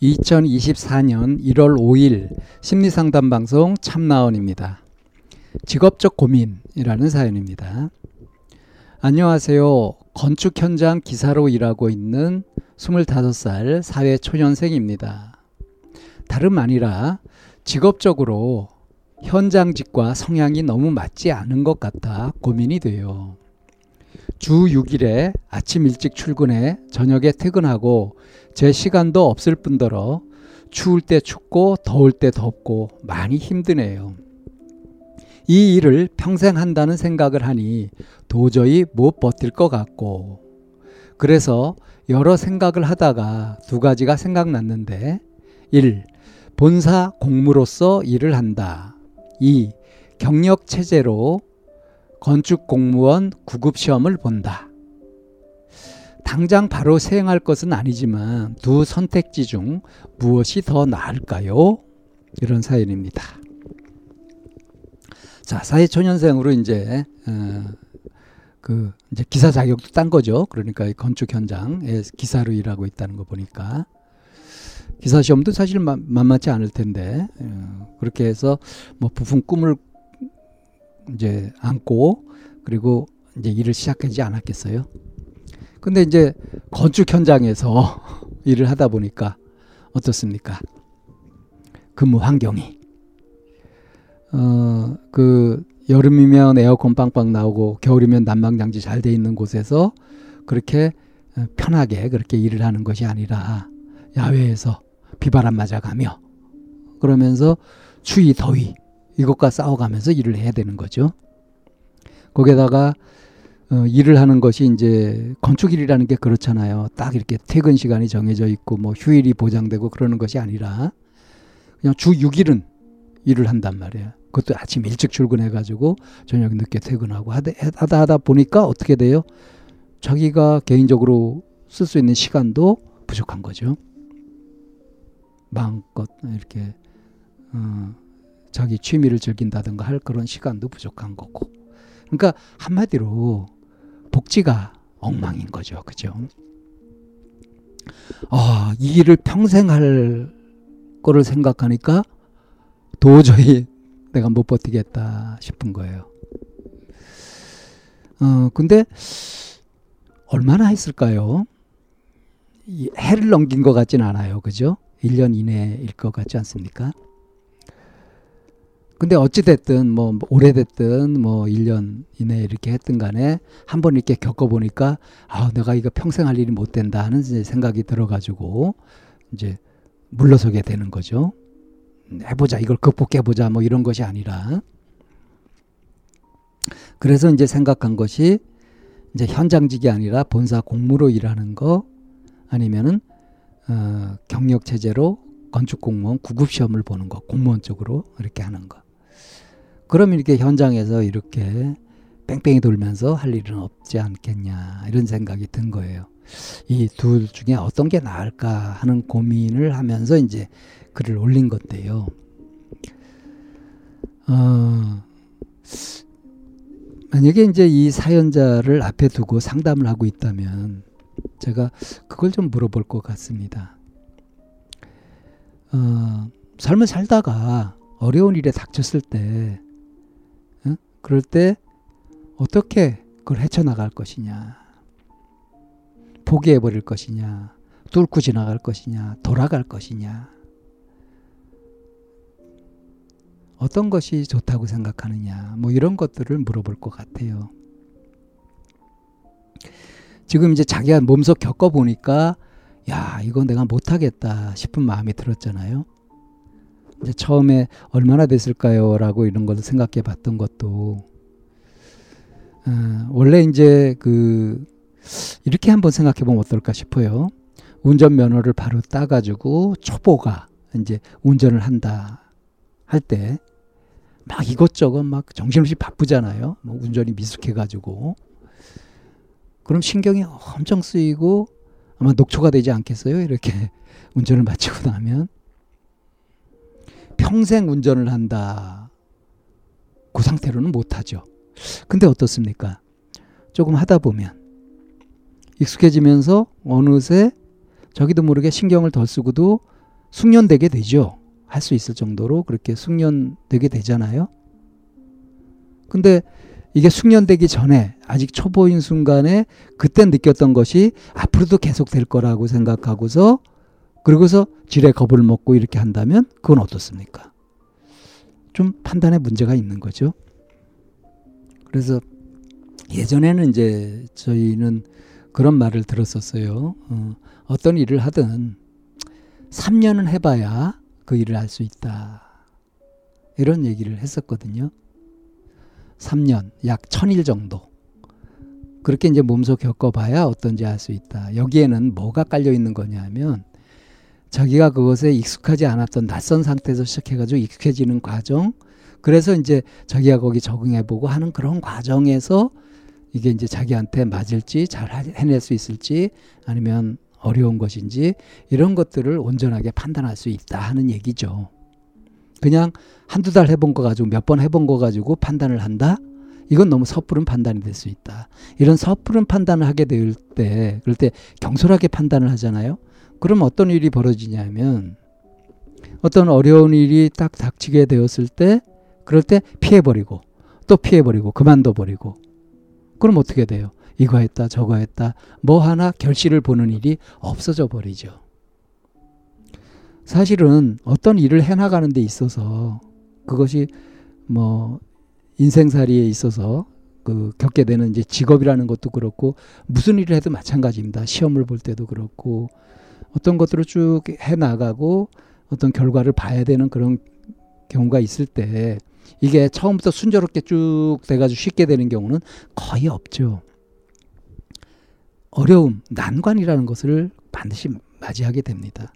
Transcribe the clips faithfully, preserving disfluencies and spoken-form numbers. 이천이십사년 일월 오일 심리상담방송 참나원입니다. 직업적 고민이라는 사연입니다. 안녕하세요. 건축 현장 기사로 일하고 있는 스물다섯 살 사회초년생입니다. 다름 아니라 직업적으로 현장직과 성향이 너무 맞지 않은 것 같아 고민이 돼요. 주 육일에 아침 일찍 출근해 저녁에 퇴근하고 제 시간도 없을 뿐더러 추울 때 춥고 더울 때 덥고 많이 힘드네요. 이 일을 평생 한다는 생각을 하니 도저히 못 버틸 것 같고, 그래서 여러 생각을 하다가 두 가지가 생각났는데, 일. 본사 공무로서 일을 한다. 이. 경력체제로 건축공무원 구급시험을 본다. 당장 바로 시행할 것은 아니지만 두 선택지 중 무엇이 더 나을까요? 이런 사연입니다. 자, 사회초년생으로 이제 어, 그 이제 기사 자격도 딴 거죠. 그러니까 이 건축 현장에 기사로 일하고 있다는 거 보니까 기사 시험도 사실 마, 만만치 않을 텐데 어, 그렇게 해서 뭐 부푼 꿈을 이제 안고 그리고 이제 일을 시작하지 않았겠어요. 근데 이제 건축 현장에서 일을 하다 보니까 어떻습니까? 근무 환경이 어, 그 여름이면 에어컨 빵빵 나오고 겨울이면 난방장치 잘 돼 있는 곳에서 그렇게 편하게 그렇게 일을 하는 것이 아니라 야외에서 비바람 맞아가며 그러면서 추위 더위 이것과 싸워가면서 일을 해야 되는 거죠. 거기에다가 어, 일을 하는 것이 이제 건축일이라는 게 그렇잖아요. 딱 이렇게 퇴근 시간이 정해져 있고 뭐 휴일이 보장되고 그러는 것이 아니라 그냥 주 육일은 일을 한단 말이에요. 그것도 아침 일찍 출근해가지고 저녁 늦게 퇴근하고 하다 하다, 하다 보니까 어떻게 돼요? 자기가 개인적으로 쓸 수 있는 시간도 부족한 거죠. 마음껏 이렇게 어, 자기 취미를 즐긴다든가 할 그런 시간도 부족한 거고. 그러니까 한마디로 복지가 엉망인 거죠. 그죠? 아, 이 일을 평생 할 거를 생각하니까 도저히 내가 못 버티겠다 싶은 거예요. 어, 근데 얼마나 했을까요? 이 해를 넘긴 것 같진 않아요. 그죠? 일 년 이내일 것 같지 않습니까? 근데 어찌됐든 뭐 오래됐든 뭐 일 년 이내 이렇게 했든 간에 한번 이렇게 겪어보니까 아, 내가 이거 평생 할 일이 못 된다 하는 생각이 들어가지고 이제 물러서게 되는 거죠. 해보자, 이걸 극복해보자 뭐 이런 것이 아니라, 그래서 이제 생각한 것이 이제 현장직이 아니라 본사 공무로 일하는 거 아니면은 어, 경력체제로 건축공무원 구급시험을 보는 거, 공무원 쪽으로 이렇게 하는 거. 그럼 이렇게 현장에서 이렇게 뺑뺑이 돌면서 할 일은 없지 않겠냐 이런 생각이 든 거예요. 이 둘 중에 어떤 게 나을까 하는 고민을 하면서 이제 글을 올린 건데요. 어, 만약에 이제 이 사연자를 앞에 두고 상담을 하고 있다면 제가 그걸 좀 물어볼 것 같습니다. 어, 삶을 살다가 어려운 일에 닥쳤을 때, 어? 그럴 때 어떻게 그걸 헤쳐나갈 것이냐, 포기해버릴 것이냐, 뚫고 지나갈 것이냐, 돌아갈 것이냐, 어떤 것이 좋다고 생각하느냐, 뭐 이런 것들을 물어볼 것 같아요. 지금 이제 자기가 몸소 겪어보니까 야, 이건 내가 못하겠다 싶은 마음이 들었잖아요. 이제 처음에 얼마나 됐을까요? 라고 이런 걸 생각해 봤던 것도 어, 원래 이제 그 이렇게 한번 생각해 보면 어떨까 싶어요. 운전면허를 바로 따가지고 초보가 이제 운전을 한다 할 때 막 이것저것 막 정신없이 바쁘잖아요. 뭐 운전이 미숙해가지고. 그럼 신경이 엄청 쓰이고 아마 녹초가 되지 않겠어요? 이렇게 운전을 마치고 나면. 평생 운전을 한다. 그 상태로는 못하죠. 근데 어떻습니까? 조금 하다 보면 익숙해지면서 어느새 저기도 모르게 신경을 덜 쓰고도 숙련되게 되죠. 할 수 있을 정도로 그렇게 숙련되게 되잖아요. 근데 이게 숙련되기 전에 아직 초보인 순간에 그때 느꼈던 것이 앞으로도 계속 될 거라고 생각하고서 그리고서 지레 겁을 먹고 이렇게 한다면 그건 어떻습니까? 좀 판단에 문제가 있는 거죠. 그래서 예전에는 이제 저희는 그런 말을 들었었어요. 어, 어떤 일을 하든 삼 년은 해봐야 그 일을 알 수 있다. 이런 얘기를 했었거든요. 삼 년, 약 천일 정도. 그렇게 이제 몸소 겪어봐야 어떤지 알 수 있다. 여기에는 뭐가 깔려 있는 거냐 하면 자기가 그것에 익숙하지 않았던 낯선 상태에서 시작해가지고 익숙해지는 과정, 그래서 이제 자기가 거기 적응해보고 하는 그런 과정에서 이게 이제 자기한테 맞을지 잘 해낼 수 있을지 아니면 어려운 것인지 이런 것들을 온전하게 판단할 수 있다 하는 얘기죠. 그냥 한두 달 해본 거 가지고 몇 번 해본 거 가지고 판단을 한다? 이건 너무 섣부른 판단이 될 수 있다. 이런 섣부른 판단을 하게 될 때, 그럴 때 경솔하게 판단을 하잖아요. 그럼 어떤 일이 벌어지냐면 어떤 어려운 일이 딱 닥치게 되었을 때 그럴 때 피해버리고 또 피해버리고 그만둬버리고 그럼 어떻게 돼요? 이거 했다 저거 했다 뭐 하나 결실을 보는 일이 없어져 버리죠. 사실은 어떤 일을 해나가는 데 있어서 그것이 뭐 인생살이에 있어서 그 겪게 되는 이제 직업이라는 것도 그렇고 무슨 일을 해도 마찬가지입니다. 시험을 볼 때도 그렇고 어떤 것들을 쭉 해나가고 어떤 결과를 봐야 되는 그런 경우가 있을 때 이게 처음부터 순조롭게 쭉 돼가지고 쉽게 되는 경우는 거의 없죠. 어려움, 난관이라는 것을 반드시 맞이하게 됩니다.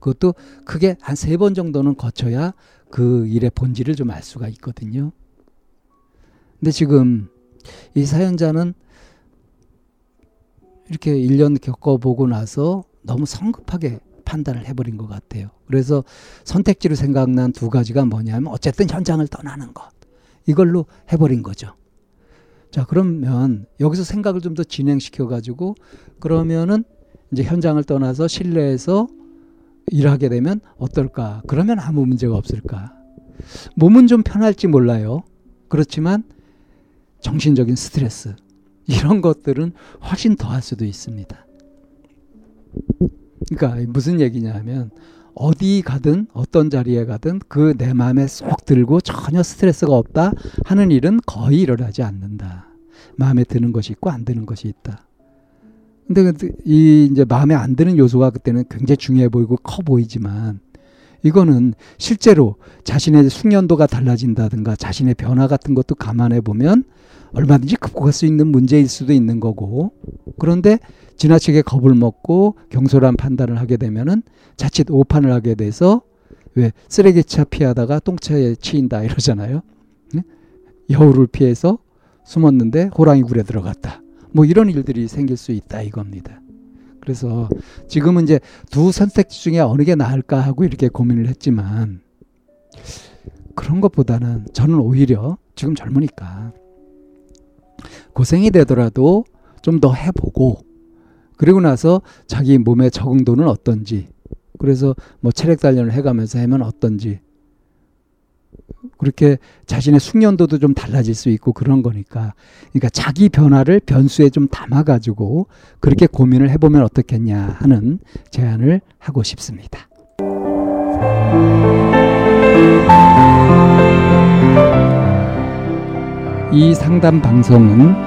그것도 크게 한 세 번 정도는 거쳐야 그 일의 본질을 좀 알 수가 있거든요. 근데 지금 이 사연자는 이렇게 일 년 겪어보고 나서 너무 성급하게 판단을 해버린 것 같아요. 그래서 선택지로 생각난 두 가지가 뭐냐면 어쨌든 현장을 떠나는 것. 이걸로 해버린 거죠. 자, 그러면 여기서 생각을 좀 더 진행시켜가지고 그러면은 이제 현장을 떠나서 실내에서 일하게 되면 어떨까? 그러면 아무 문제가 없을까? 몸은 좀 편할지 몰라요. 그렇지만 정신적인 스트레스 이런 것들은 훨씬 더할 수도 있습니다. 그러니까 무슨 얘기냐 하면 어디 가든 어떤 자리에 가든 그 내 마음에 쏙 들고 전혀 스트레스가 없다 하는 일은 거의 일어나지 않는다. 마음에 드는 것이 있고 안 드는 것이 있다. 근데 이 이제 마음에 안 드는 요소가 그때는 굉장히 중요해 보이고 커 보이지만 이거는 실제로 자신의 숙련도가 달라진다든가 자신의 변화 같은 것도 감안해 보면 얼마든지 극복할 수 있는 문제일 수도 있는 거고 그런데 지나치게 겁을 먹고 경솔한 판단을 하게 되면은 자칫 오판을 하게 돼서 왜 쓰레기차 피하다가 똥차에 치인다 이러잖아요. 여우를 피해서 숨었는데 호랑이 굴에 들어갔다. 뭐 이런 일들이 생길 수 있다 이겁니다. 그래서 지금은 이제 두 선택지 중에 어느 게 나을까 하고 이렇게 고민을 했지만 그런 것보다는 저는 오히려 지금 젊으니까 고생이 되더라도 좀 더 해보고 그리고 나서 자기 몸의 적응도는 어떤지 그래서 뭐 체력 단련을 해가면서 하면 어떤지 그렇게 자신의 숙련도도 좀 달라질 수 있고 그런 거니까 그러니까 자기 변화를 변수에 좀 담아가지고 그렇게 고민을 해보면 어떻겠냐 하는 제안을 하고 싶습니다. 이 상담 방송은